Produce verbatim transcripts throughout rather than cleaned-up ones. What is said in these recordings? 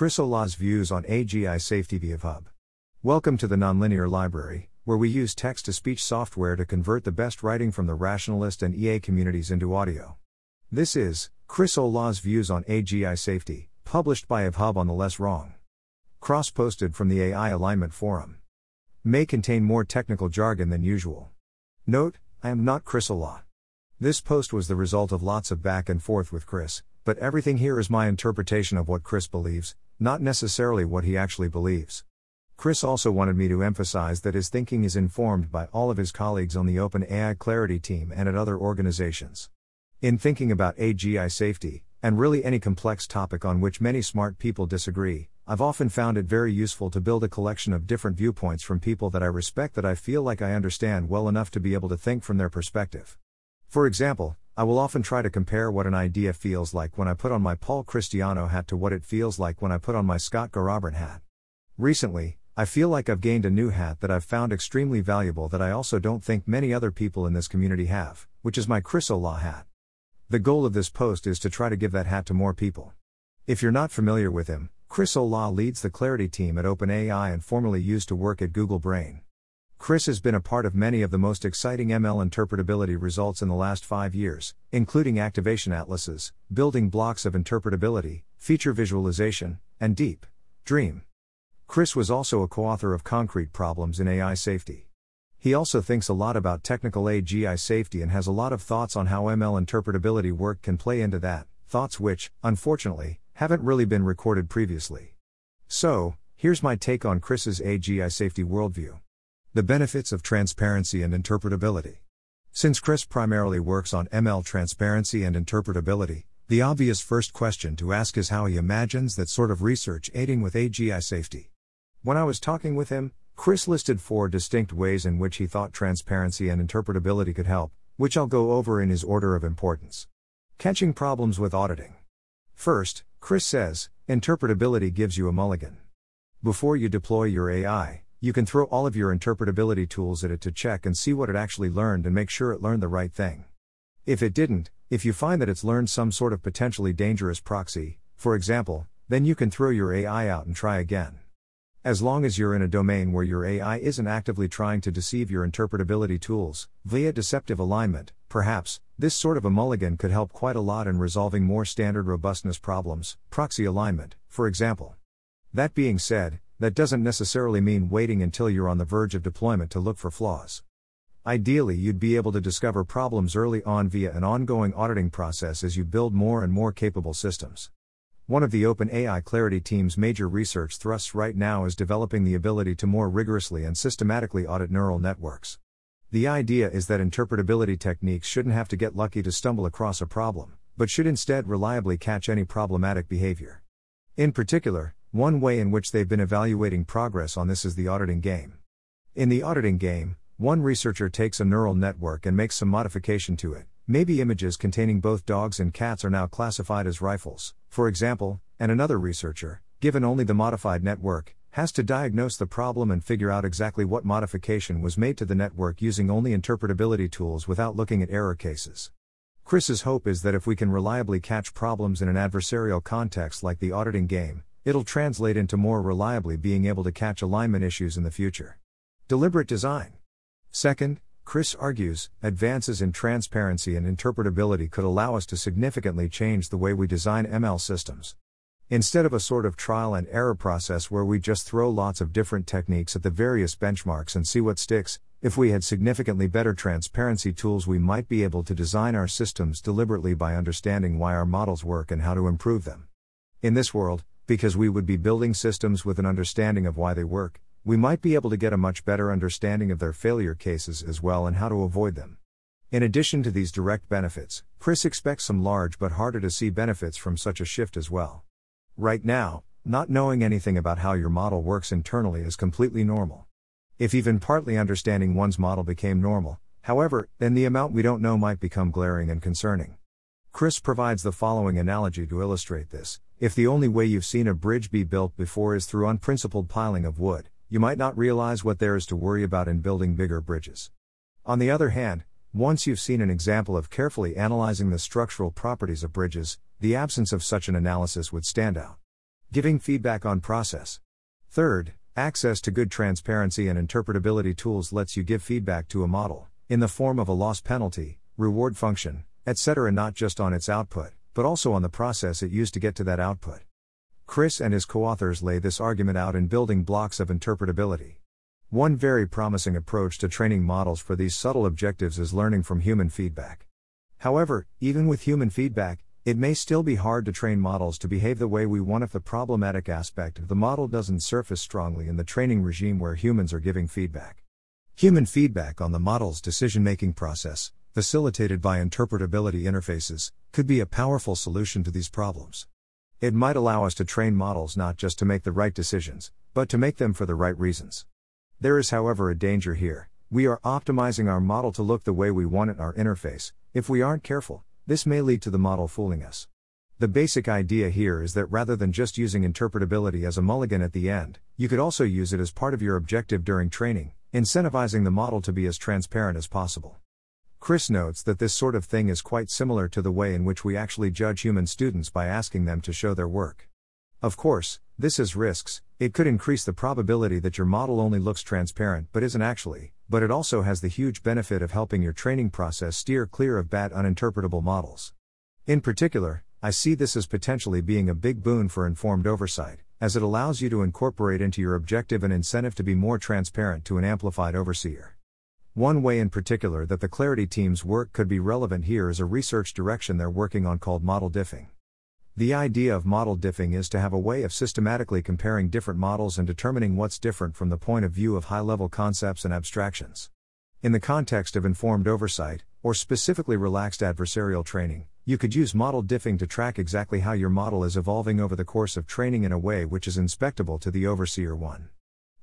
Chris Olah's views on A G I safety via Hub. Welcome to the Nonlinear Library, where we use text-to-speech software to convert the best writing from the rationalist and E A communities into audio. This is Chris Olah's views on A G I safety, published by Hub on the LessWrong. Cross-posted from the A I Alignment Forum. May contain more technical jargon than usual. Note, I am not Chris Olah. This post was the result of lots of back and forth with Chris, but everything here is my interpretation of what Chris believes, not necessarily what he actually believes. Chris also wanted me to emphasize that his thinking is informed by all of his colleagues on the OpenAI Clarity team and at other organizations. In thinking about A G I safety, and really any complex topic on which many smart people disagree, I've often found it very useful to build a collection of different viewpoints from people that I respect that I feel like I understand well enough to be able to think from their perspective. For example, I will often try to compare what an idea feels like when I put on my Paul Christiano hat to what it feels like when I put on my Scott Garrabrant hat. Recently, I feel like I've gained a new hat that I've found extremely valuable that I also don't think many other people in this community have, which is my Chris Olah hat. The goal of this post is to try to give that hat to more people. If you're not familiar with him, Chris Olah leads the Clarity team at OpenAI and formerly used to work at Google Brain. Chris has been a part of many of the most exciting M L interpretability results in the last five years, including Activation Atlases, Building Blocks of Interpretability, Feature Visualization, and DeepDream. Chris was also a co-author of Concrete Problems in A I Safety. He also thinks a lot about technical A G I safety and has a lot of thoughts on how M L interpretability work can play into that, thoughts which, unfortunately, haven't really been recorded previously. So, here's my take on Chris's A G I safety worldview. The benefits of transparency and interpretability. Since Chris primarily works on M L transparency and interpretability, the obvious first question to ask is how he imagines that sort of research aiding with A G I safety. When I was talking with him, Chris listed four distinct ways in which he thought transparency and interpretability could help, which I'll go over in his order of importance. Catching problems with auditing. First, Chris says, interpretability gives you a mulligan. Before you deploy your A I, you can throw all of your interpretability tools at it to check and see what it actually learned and make sure it learned the right thing. If it didn't, if you find that it's learned some sort of potentially dangerous proxy, for example, then you can throw your A I out and try again. As long as you're in a domain where your A I isn't actively trying to deceive your interpretability tools, via deceptive alignment, perhaps, this sort of a mulligan could help quite a lot in resolving more standard robustness problems, proxy alignment, for example. That being said, that doesn't necessarily mean waiting until you're on the verge of deployment to look for flaws. Ideally, you'd be able to discover problems early on via an ongoing auditing process as you build more and more capable systems. One of the OpenAI Clarity team's major research thrusts right now is developing the ability to more rigorously and systematically audit neural networks. The idea is that interpretability techniques shouldn't have to get lucky to stumble across a problem, but should instead reliably catch any problematic behavior. In particular, one way in which they've been evaluating progress on this is the auditing game. In the auditing game, one researcher takes a neural network and makes some modification to it. Maybe images containing both dogs and cats are now classified as rifles, for example, and another researcher, given only the modified network, has to diagnose the problem and figure out exactly what modification was made to the network using only interpretability tools without looking at error cases. Chris's hope is that if we can reliably catch problems in an adversarial context like the auditing game, it'll translate into more reliably being able to catch alignment issues in the future. Deliberate design. Second, Chris argues, advances in transparency and interpretability could allow us to significantly change the way we design M L systems. Instead of a sort of trial and error process where we just throw lots of different techniques at the various benchmarks and see what sticks, if we had significantly better transparency tools, we might be able to design our systems deliberately by understanding why our models work and how to improve them. In this world, because we would be building systems with an understanding of why they work, we might be able to get a much better understanding of their failure cases as well and how to avoid them. In addition to these direct benefits, Chris expects some large but harder to see benefits from such a shift as well. Right now, not knowing anything about how your model works internally is completely normal. If even partly understanding one's model became normal, however, then the amount we don't know might become glaring and concerning. Chris provides the following analogy to illustrate this. If the only way you've seen a bridge be built before is through unprincipled piling of wood, you might not realize what there is to worry about in building bigger bridges. On the other hand, once you've seen an example of carefully analyzing the structural properties of bridges, the absence of such an analysis would stand out. Giving feedback on process. Third, access to good transparency and interpretability tools lets you give feedback to a model, in the form of a loss penalty, reward function, et cetera, not just on its output, but also on the process it used to get to that output. Chris and his co-authors lay this argument out in Building Blocks of Interpretability. One very promising approach to training models for these subtle objectives is learning from human feedback. However, even with human feedback, it may still be hard to train models to behave the way we want if the problematic aspect of the model doesn't surface strongly in the training regime where humans are giving feedback. Human feedback on the model's decision-making process, facilitated by interpretability interfaces, could be a powerful solution to these problems. It might allow us to train models not just to make the right decisions, but to make them for the right reasons. There is, however, a danger here. We are optimizing our model to look the way we want in our interface. If we aren't careful, this may lead to the model fooling us. The basic idea here is that rather than just using interpretability as a mulligan at the end, you could also use it as part of your objective during training, incentivizing the model to be as transparent as possible. Chris notes that this sort of thing is quite similar to the way in which we actually judge human students by asking them to show their work. Of course, this has risks. It could increase the probability that your model only looks transparent but isn't actually, but it also has the huge benefit of helping your training process steer clear of bad uninterpretable models. In particular, I see this as potentially being a big boon for informed oversight, as it allows you to incorporate into your objective an incentive to be more transparent to an amplified overseer. One way in particular that the Clarity team's work could be relevant here is a research direction they're working on called model diffing. The idea of model diffing is to have a way of systematically comparing different models and determining what's different from the point of view of high-level concepts and abstractions. In the context of informed oversight, or specifically relaxed adversarial training, you could use model diffing to track exactly how your model is evolving over the course of training in a way which is inspectable to the overseer. One.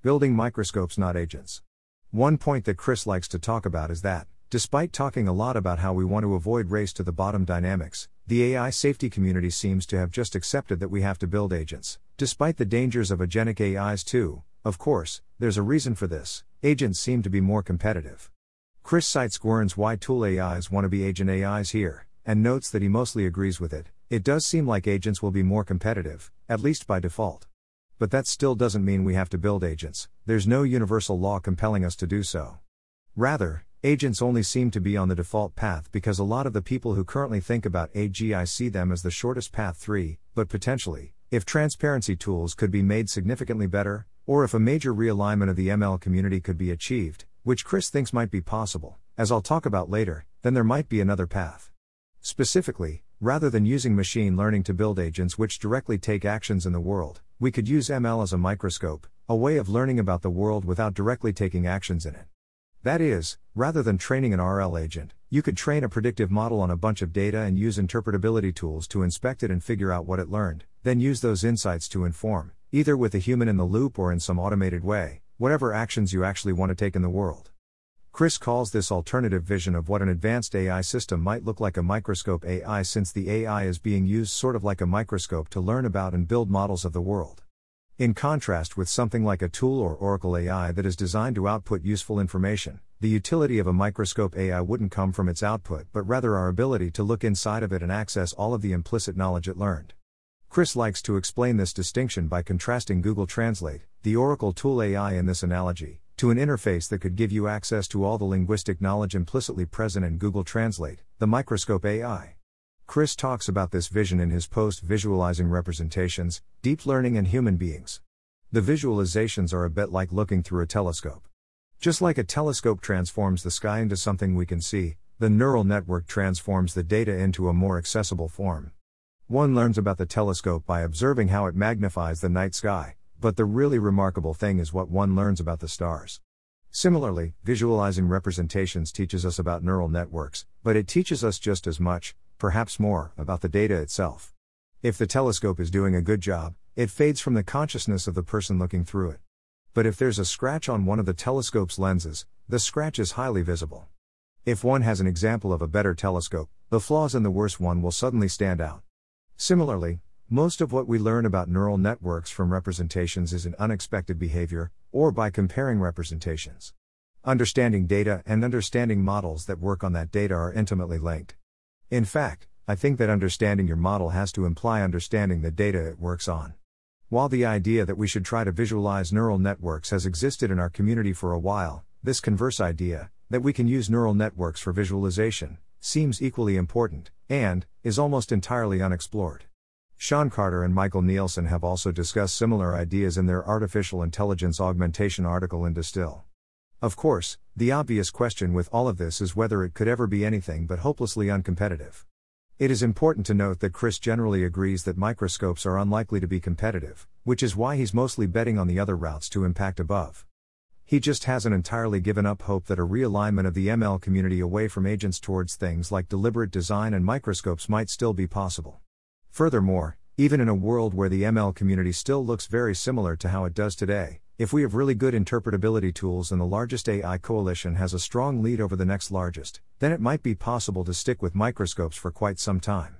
Building microscopes, not agents. One point that Chris likes to talk about is that, despite talking a lot about how we want to avoid race to the bottom dynamics, the A I safety community seems to have just accepted that we have to build agents, despite the dangers of agentic A Is too. Of course, there's a reason for this. Agents seem to be more competitive. Chris cites Gwern's Why Tool A Is Want to Be Agent A Is here, and notes that he mostly agrees with it. It does seem like agents will be more competitive, at least by default. But that still doesn't mean we have to build agents. There's no universal law compelling us to do so. Rather, agents only seem to be on the default path because a lot of the people who currently think about A G I see them as the shortest path. Three, but potentially, if transparency tools could be made significantly better, or if a major realignment of the M L community could be achieved, which Chris thinks might be possible, as I'll talk about later, then there might be another path. Specifically, rather than using machine learning to build agents which directly take actions in the world, we could use M L as a microscope, a way of learning about the world without directly taking actions in it. That is, rather than training an R L agent, you could train a predictive model on a bunch of data and use interpretability tools to inspect it and figure out what it learned, then use those insights to inform, either with a human in the loop or in some automated way, whatever actions you actually want to take in the world. Chris calls this alternative vision of what an advanced A I system might look like a microscope A I, since the A I is being used sort of like a microscope to learn about and build models of the world. In contrast with something like a tool or Oracle A I that is designed to output useful information, the utility of a microscope A I wouldn't come from its output but rather our ability to look inside of it and access all of the implicit knowledge it learned. Chris likes to explain this distinction by contrasting Google Translate, the Oracle tool A I in this analogy, to an interface that could give you access to all the linguistic knowledge implicitly present in Google Translate, the microscope A I. Chris talks about this vision in his post Visualizing Representations, Deep Learning and Human Beings. The visualizations are a bit like looking through a telescope. Just like a telescope transforms the sky into something we can see, the neural network transforms the data into a more accessible form. One learns about the telescope by observing how it magnifies the night sky, but the really remarkable thing is what one learns about the stars. Similarly, Visualizing Representations teaches us about neural networks, but it teaches us just as much, perhaps more, about the data itself. If the telescope is doing a good job, it fades from the consciousness of the person looking through it. But if there's a scratch on one of the telescope's lenses, the scratch is highly visible. If one has an example of a better telescope, the flaws in the worse one will suddenly stand out. Similarly, most of what we learn about neural networks from representations is in unexpected behavior, or by comparing representations. Understanding data and understanding models that work on that data are intimately linked. In fact, I think that understanding your model has to imply understanding the data it works on. While the idea that we should try to visualize neural networks has existed in our community for a while, this converse idea, that we can use neural networks for visualization, seems equally important, and is almost entirely unexplored. Sean Carter and Michael Nielsen have also discussed similar ideas in their artificial intelligence augmentation article in Distill. Of course, the obvious question with all of this is whether it could ever be anything but hopelessly uncompetitive. It is important to note that Chris generally agrees that microscopes are unlikely to be competitive, which is why he's mostly betting on the other routes to impact above. He just hasn't entirely given up hope that a realignment of the M L community away from agents towards things like deliberate design and microscopes might still be possible. Furthermore, even in a world where the M L community still looks very similar to how it does today, if we have really good interpretability tools and the largest A I coalition has a strong lead over the next largest, then it might be possible to stick with microscopes for quite some time.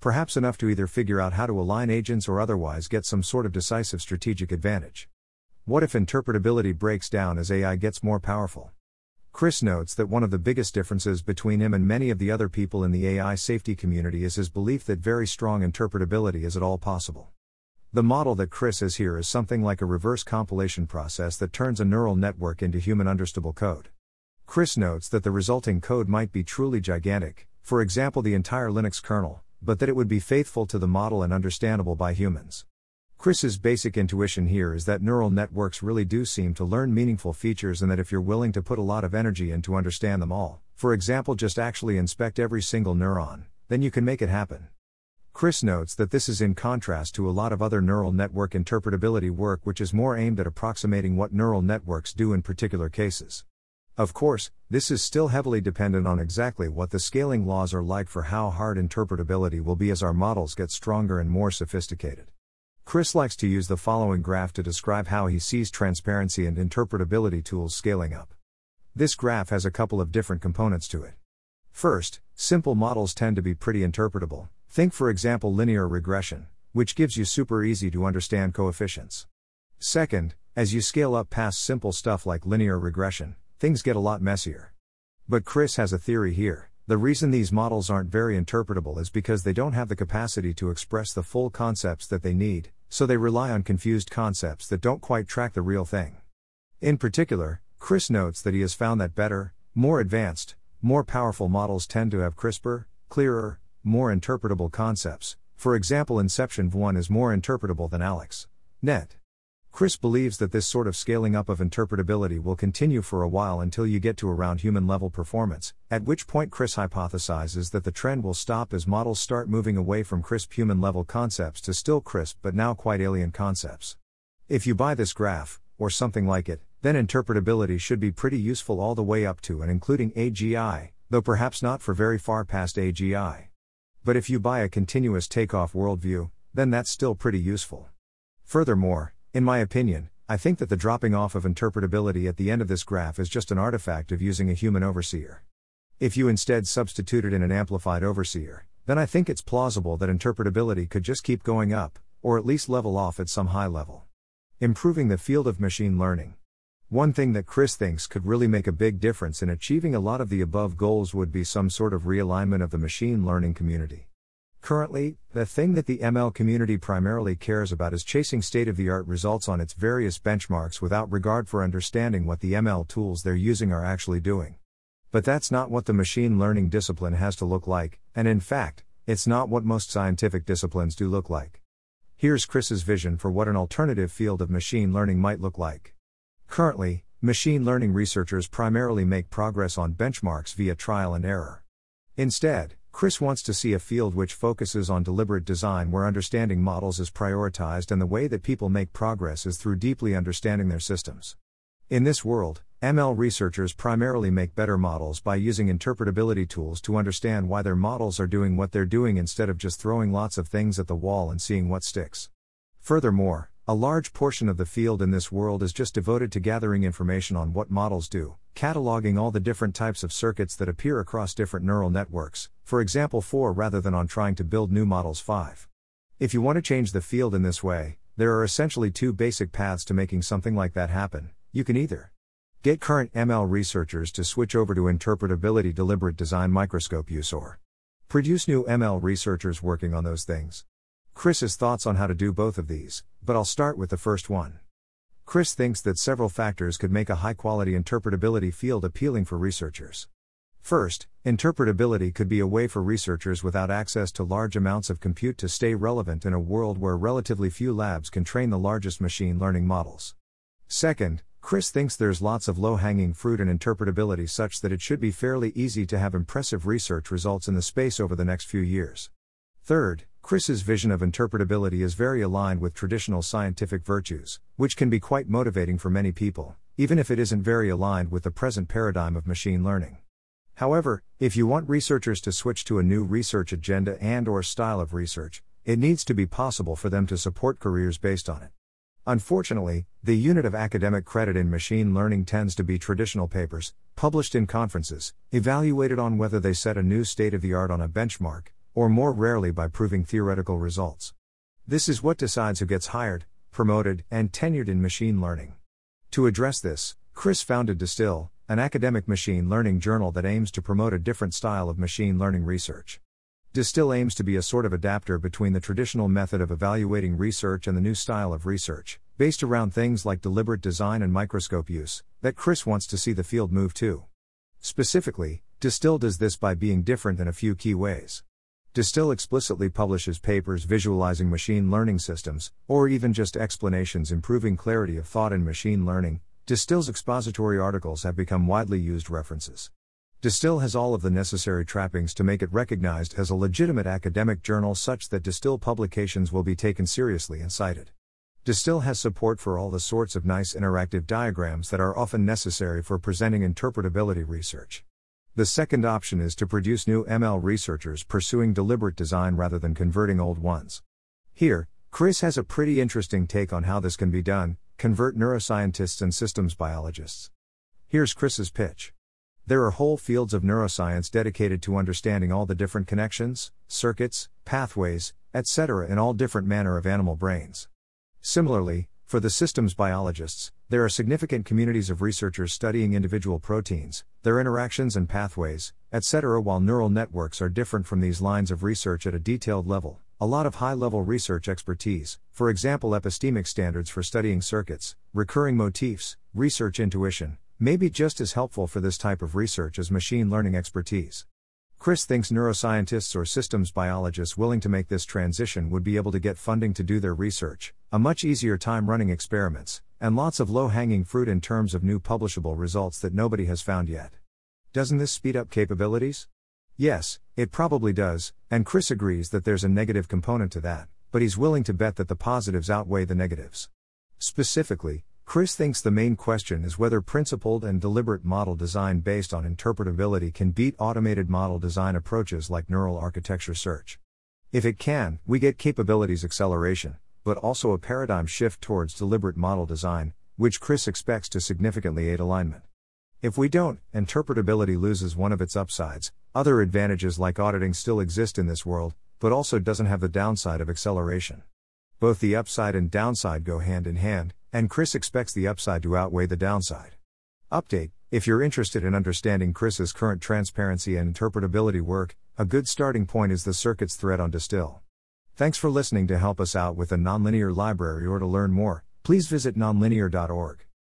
Perhaps enough to either figure out how to align agents or otherwise get some sort of decisive strategic advantage. What if interpretability breaks down as A I gets more powerful? Chris notes that one of the biggest differences between him and many of the other people in the A I safety community is his belief that very strong interpretability is at all possible. The model that Chris has here is something like a reverse compilation process that turns a neural network into human understandable code. Chris notes that the resulting code might be truly gigantic, for example the entire Linux kernel, but that it would be faithful to the model and understandable by humans. Chris's basic intuition here is that neural networks really do seem to learn meaningful features and that if you're willing to put a lot of energy in to understand them all, for example just actually inspect every single neuron, then you can make it happen. Chris notes that this is in contrast to a lot of other neural network interpretability work which is more aimed at approximating what neural networks do in particular cases. Of course, this is still heavily dependent on exactly what the scaling laws are like for how hard interpretability will be as our models get stronger and more sophisticated. Chris likes to use the following graph to describe how he sees transparency and interpretability tools scaling up. This graph has a couple of different components to it. First, simple models tend to be pretty interpretable. Think for example linear regression, which gives you super easy to understand coefficients. Second, as you scale up past simple stuff like linear regression, things get a lot messier. But Chris has a theory here. The reason these models aren't very interpretable is because they don't have the capacity to express the full concepts that they need, so they rely on confused concepts that don't quite track the real thing. In particular, Chris notes that he has found that better, more advanced, more powerful models tend to have crisper, clearer, more interpretable concepts. For example, Inception V one is more interpretable than AlexNet. Chris believes that this sort of scaling up of interpretability will continue for a while until you get to around human-level performance, at which point Chris hypothesizes that the trend will stop as models start moving away from crisp human-level concepts to still crisp but now quite alien concepts. If you buy this graph, or something like it, then interpretability should be pretty useful all the way up to and including A G I, though perhaps not for very far past A G I. But if you buy a continuous takeoff worldview, then that's still pretty useful. Furthermore, in my opinion, I think that the dropping off of interpretability at the end of this graph is just an artifact of using a human overseer. If you instead substituted in an amplified overseer, then I think it's plausible that interpretability could just keep going up, or at least level off at some high level. Improving the field of machine learning. One thing that Chris thinks could really make a big difference in achieving a lot of the above goals would be some sort of realignment of the machine learning community. Currently, the thing that the M L community primarily cares about is chasing state-of-the-art results on its various benchmarks without regard for understanding what the M L tools they're using are actually doing. But that's not what the machine learning discipline has to look like, and in fact, it's not what most scientific disciplines do look like. Here's Chris's vision for what an alternative field of machine learning might look like. Currently, machine learning researchers primarily make progress on benchmarks via trial and error. Instead, Chris wants to see a field which focuses on deliberate design where understanding models is prioritized and the way that people make progress is through deeply understanding their systems. In this world, M L researchers primarily make better models by using interpretability tools to understand why their models are doing what they're doing instead of just throwing lots of things at the wall and seeing what sticks. Furthermore, a large portion of the field in this world is just devoted to gathering information on what models do, cataloging all the different types of circuits that appear across different neural networks, for example four rather than on trying to build new models five. If you want to change the field in this way, there are essentially two basic paths to making something like that happen. You can either get current M L researchers to switch over to interpretability deliberate design microscope use or produce new M L researchers working on those things. Chris's thoughts on how to do both of these, but I'll start with the first one. Chris thinks that several factors could make a high-quality interpretability field appealing for researchers. First, interpretability could be a way for researchers without access to large amounts of compute to stay relevant in a world where relatively few labs can train the largest machine learning models. Second, Chris thinks there's lots of low-hanging fruit in interpretability such that it should be fairly easy to have impressive research results in the space over the next few years. Third, Chris's vision of interpretability is very aligned with traditional scientific virtues, which can be quite motivating for many people, even if it isn't very aligned with the present paradigm of machine learning. However, if you want researchers to switch to a new research agenda and/or style of research, it needs to be possible for them to support careers based on it. Unfortunately, the unit of academic credit in machine learning tends to be traditional papers, published in conferences, evaluated on whether they set a new state of the art on a benchmark, or more rarely by proving theoretical results. This is what decides who gets hired, promoted, and tenured in machine learning. To address this, Chris founded Distill, an academic machine learning journal that aims to promote a different style of machine learning research. Distill aims to be a sort of adapter between the traditional method of evaluating research and the new style of research, based around things like deliberate design and microscope use, that Chris wants to see the field move to. Specifically, Distill does this by being different in a few key ways. Distill explicitly publishes papers visualizing machine learning systems, or even just explanations improving clarity of thought in machine learning. Distill's expository articles have become widely used references. Distill has all of the necessary trappings to make it recognized as a legitimate academic journal such that Distill publications will be taken seriously and cited. Distill has support for all the sorts of nice interactive diagrams that are often necessary for presenting interpretability research. The second option is to produce new M L researchers pursuing deliberate design rather than converting old ones. Here, Chris has a pretty interesting take on how this can be done: convert neuroscientists and systems biologists. Here's Chris's pitch. There are whole fields of neuroscience dedicated to understanding all the different connections, circuits, pathways, et cetera in all different manner of animal brains. Similarly, for the systems biologists, there are significant communities of researchers studying individual proteins, their interactions and pathways, et cetera while neural networks are different from these lines of research at a detailed level. A lot of high-level research expertise, for example epistemic standards for studying circuits, recurring motifs, research intuition, may be just as helpful for this type of research as machine learning expertise. Chris thinks neuroscientists or systems biologists willing to make this transition would be able to get funding to do their research, a much easier time running experiments, and lots of low-hanging fruit in terms of new publishable results that nobody has found yet. Doesn't this speed up capabilities? Yes, it probably does, and Chris agrees that there's a negative component to that, but he's willing to bet that the positives outweigh the negatives. Specifically, Chris thinks the main question is whether principled and deliberate model design based on interpretability can beat automated model design approaches like neural architecture search. If it can, we get capabilities acceleration, but also a paradigm shift towards deliberate model design, which Chris expects to significantly aid alignment. If we don't, interpretability loses one of its upsides. Other advantages like auditing still exist in this world, but also doesn't have the downside of acceleration. Both the upside and downside go hand in hand, and Chris expects the upside to outweigh the downside. Update: if you're interested in understanding Chris's current transparency and interpretability work, a good starting point is the circuits thread on Distill. Thanks for listening. To help us out with the Nonlinear Library or to learn more, please visit nonlinear dot org.